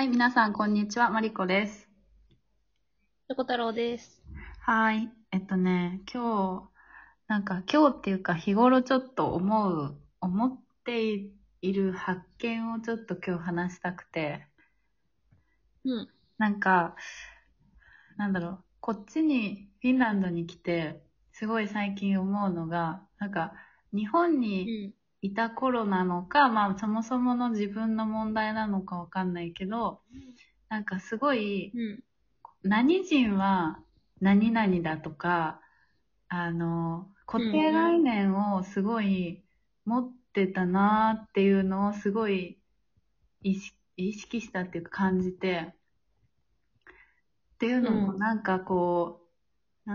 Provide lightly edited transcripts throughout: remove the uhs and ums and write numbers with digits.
はい、皆さん、こんにちは。マリコです。チョコ太郎です。はい。今日っていうか、日頃ちょっと思っている発見をちょっと今日話したくて。うん。こっちに、フィンランドに来て、すごい最近思うのが、日本に、いた頃なのか、そもそもの自分の問題なのかわかんないけど、すごい、何人は何々だとか、固定概念をすごい持ってたなーっていうのをすごい意識したっていうか感じて、っていうのも例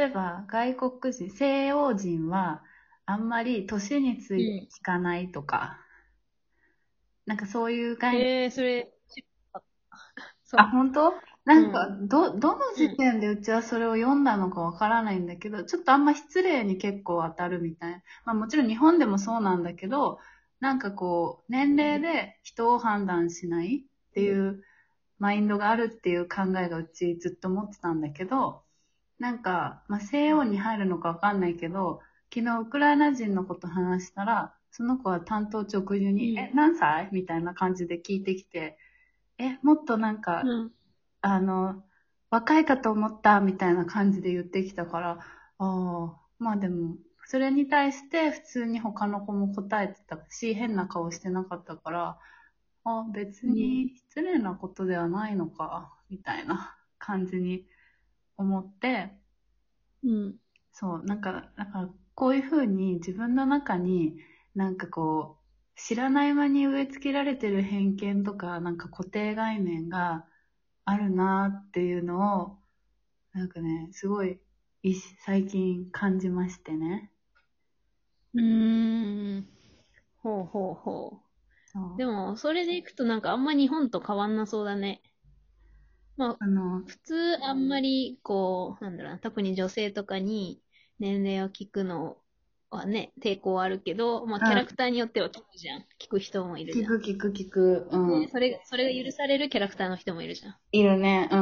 えば外国人、西洋人は、あんまり年について聞かないとか、そういう概念。それ、あ、本当？どの時点でうちはそれを読んだのかわからないんだけど、ちょっとあんま失礼に結構当たるみたいな。もちろん日本でもそうなんだけど、年齢で人を判断しないっていうマインドがあるっていう考えがうちずっと持ってたんだけど、西洋に入るのかわかんないけど、昨日ウクライナ人のこと話したら、その子は担当直入に、何歳みたいな感じで聞いてきて、もっと若いかと思ったみたいな感じで言ってきたから、でも、それに対して普通に他の子も答えてたし、変な顔してなかったから、別に失礼なことではないのか、みたいな感じに思って、そう、こういう風に自分の中に知らない間に植え付けられてる偏見とか固定概念があるなっていうのをすごい最近感じましてね。でもそれでいくとあんま日本と変わんなそうだね。普通あんまり特に女性とかに年齢を聞くのはね、抵抗はあるけど、キャラクターによっては聞くじゃん。聞く人もいるじゃん。聞く。うん。ね、それが許されるキャラクターの人もいるじゃん。いるね。って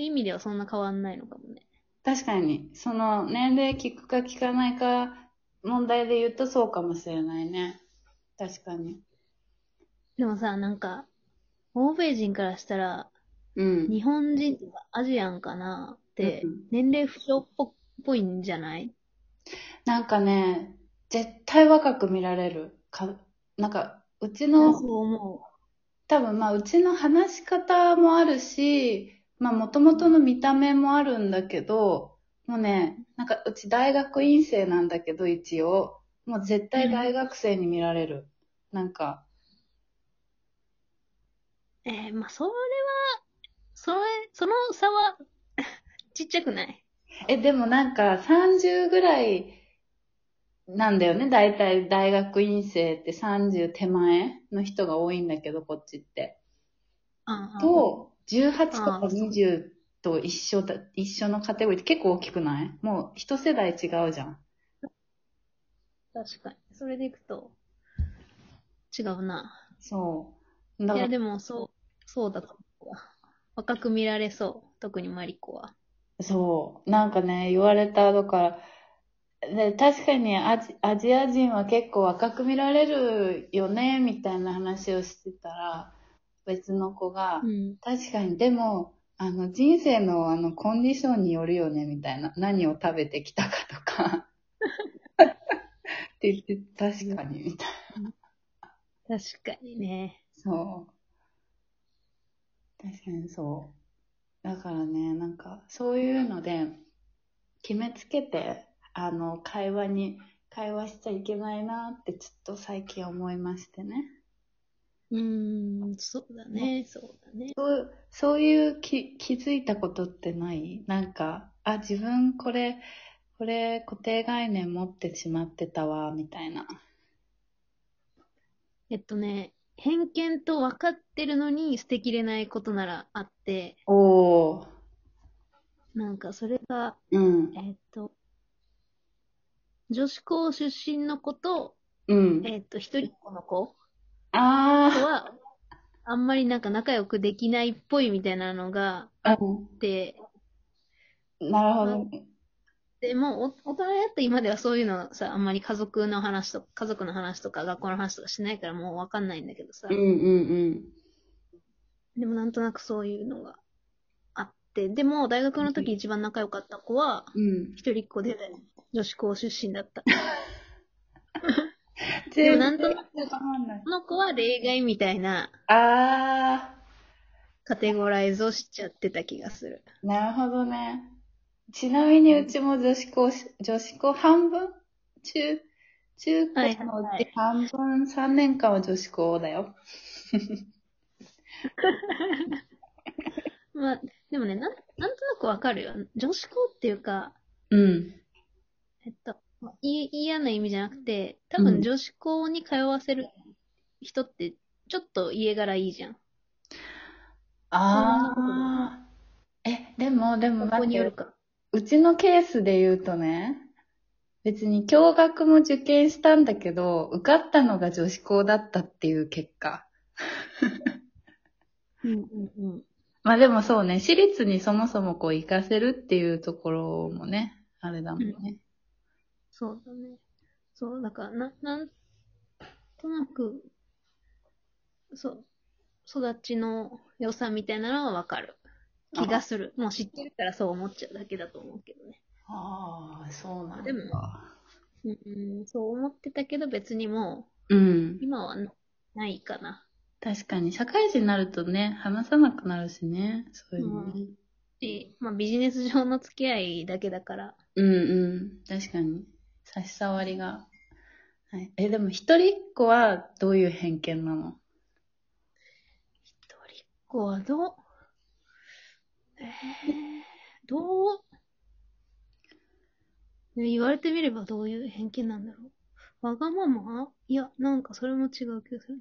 いう意味ではそんな変わんないのかもね。確かに。その、年齢聞くか聞かないか問題で言うとそうかもしれないね。確かに。でもさ、欧米人からしたら、日本人とかアジアンかな、って、年齢不詳っぽいんじゃない？絶対若く見られるか、うちの、そう思う。多分うちの話し方もあるし、元々の見た目もあるんだけど、もうね、うち大学院生なんだけど、一応、もう絶対大学生に見られる。その差は、ちっちゃくない？でも30ぐらいなんだよね。だいたい大学院生って30手前の人が多いんだけど、こっちって。と、18とか20と一緒のカテゴリーって結構大きくない？もう一世代違うじゃん。確かに。それでいくと、違うな。そう。いやでもそうだと思う。若く見られそう。特にマリコは。そう。言われた。だから、で、確かにアジア人は結構若く見られるよね、みたいな話をしてたら、別の子が、確かに、でも、人生のコンディションによるよね、みたいな。何を食べてきたかとか。って言って、確かに、みたいな。確かにね。そう。確かにそう。だからね、そういうので、決めつけて、会話しちゃいけないなって、ちょっと最近思いましてね。そうだね。そういう気づいたことってない？自分これ固定概念持ってしまってたわ、みたいな。偏見と分かってるのに捨てきれないことならあって、それが、女子校出身の子と、一人っ子の子は、あんまりなんか仲良くできないっぽいみたいなのがあって。うん、なるほど、ね。でも大人になって今ではそういうのさ、あんまり家族の話とか学校の話とかしないからもうわかんないんだけどさ。うんうんうん。でもなんとなくそういうのがあって、でも大学の時一番仲良かった子は、一人っ子で女子校出身だった。でもなんとなくこの子は例外みたいなカテゴライズをしちゃってた気がする。なるほどね。ちなみにうちも女子校半分中高のうち半分、はいはい、3年間は女子校だよ。まあでもね、なんとなくわかるよ。女子校っていうか、うん。嫌な意味じゃなくて、多分女子校に通わせる人ってちょっと家柄いいじゃん。でもここによるか。うちのケースで言うとね、別に共学も受験したんだけど、受かったのが女子校だったっていう結果。うんうんうん。まあでもそうね、私立にそもそもこう行かせるっていうところもね、あれだもんね。うんそうだね。そう、だから、なんとなく、育ちの良さみたいなのはわかる気がする。もう知ってるからそう思っちゃうだけだと思うけどね。ああ、そうなんだ。でも、そう思ってたけど別にもう、今はないかな。確かに、社会人になるとね、話さなくなるしね、そういうのね。まあ、ビジネス上の付き合いだけだから。うんうん、確かに。差し障りが、はい、でも一人っ子はどういう偏見なの？一人っ子はどう、言われてみればどういう偏見なんだろう。わがまま？いや、なんかそれも違う気がする。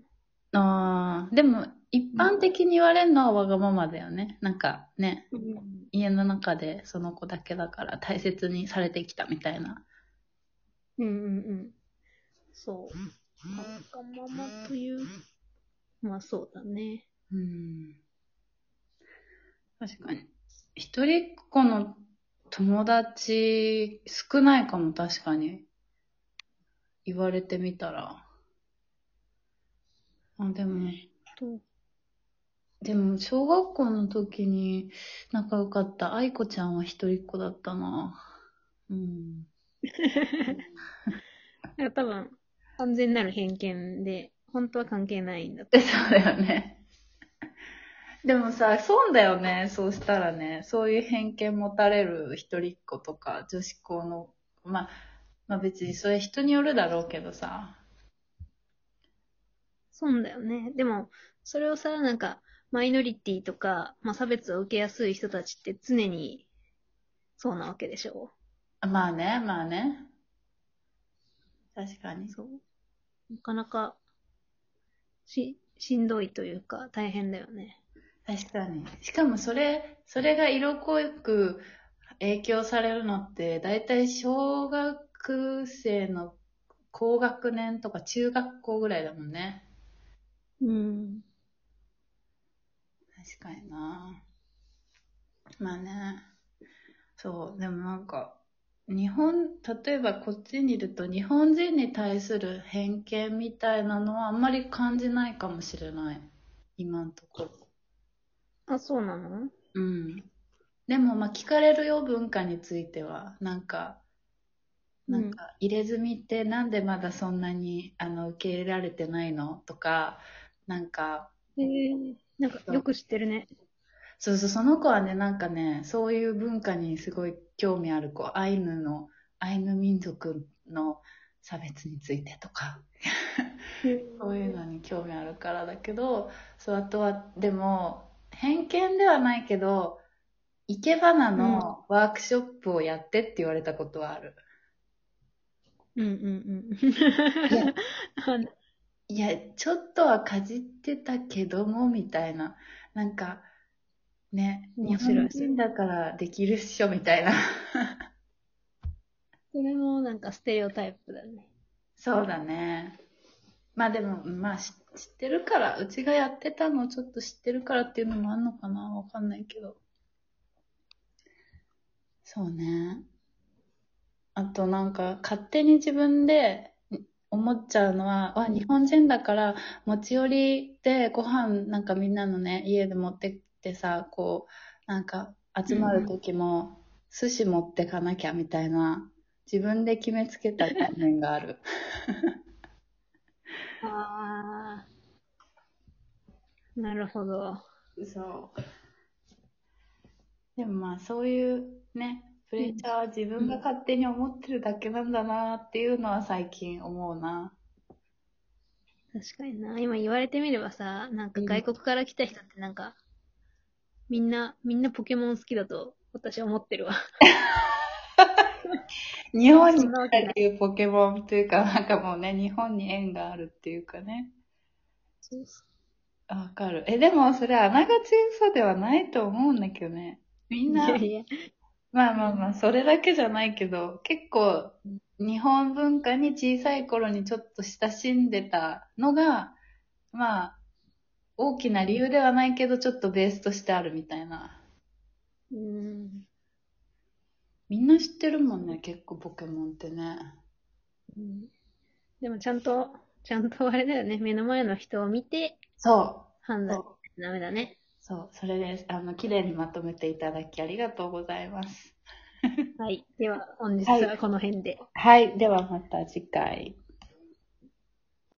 でも一般的に言われるのはわがままだよね。なんかね、家の中でその子だけだから大切にされてきたみたいな。うんうんうん。そう。わがままという。まあそうだね。確かに。一人っ子の友達少ないかも、確かに。言われてみたら。でも小学校の時に仲良かった愛子ちゃんは一人っ子だったな。うん。多分完全なる偏見で本当は関係ないんだって。そうだよね。でもさ、損だよね。そうしたらね、そういう偏見持たれる一人っ子とか女子校の、まあ別にそれ人によるだろうけどさ。そうだよね。でもそれをさ、なんかマイノリティとか、まあ、差別を受けやすい人たちって常にそうなわけでしょう。まあね、まあね。確かにそう。なかなかしんどいというか大変だよね。確かに。しかもそれが色濃く影響されるのってだいたい小学生の高学年とか中学校ぐらいだもんね。確かにな。まあね。そう、でもなんか、例えばこっちにいると日本人に対する偏見みたいなのはあんまり感じないかもしれない。今のところ。あ、そうなの？でもまあ聞かれるよ、文化については。なんか入れ墨ってなんでまだそんなに受け入れられてないのとか、なんか、なんかよく知ってるね。そうそう、その子はね、なんかね、そういう文化にすごい興味ある子、アイヌ民族の差別についてとか、そういうのに興味あるからだけど、そう、あとはでも偏見ではないけど、生け花のワークショップをやってって言われたことはある。いや、ちょっとはかじってたけども、みたいな。なんか、ね、日本人だからできるっしょ、みたいな。それもなんかステレオタイプだね。そうだね。まあでも、まあ知ってるから、うちがやってたのをちょっと知ってるからっていうのもあんのかな、わかんないけど。そうね。あとなんか、勝手に自分で思っちゃうのは、わ、日本人だから、持ち寄りでご飯なんかみんなのね、家で持ってってさ、こう、なんか集まる時も、寿司持ってかなきゃみたいな、自分で決めつけた概念がある。ああ、なるほど。そう。でもまあそういうね、プレッシャーは自分が勝手に思ってるだけなんだなっていうのは最近思うな。確かにな。今言われてみればさ、なんか外国から来た人ってなんか、みんなポケモン好きだと私は思ってるわ。日本に来たっていうポケモンというか、なんかもうね、日本に縁があるっていうかね。そうそう、わかる。でもそれあながち嘘ではないと思うんだけどね。みんな、まあまあまあ、それだけじゃないけど、結構日本文化に小さい頃にちょっと親しんでたのが、まあ、大きな理由ではないけど、ちょっとベースとしてあるみたいな。みんな知ってるもんね、結構ポケモンってね。うん、でもちゃんとあれだよね、目の前の人を見て、そう。判断しないとダメだね。そう、それです。綺麗にまとめていただきありがとうございます。はい、では本日はこの辺で。はい、はい、ではまた次回。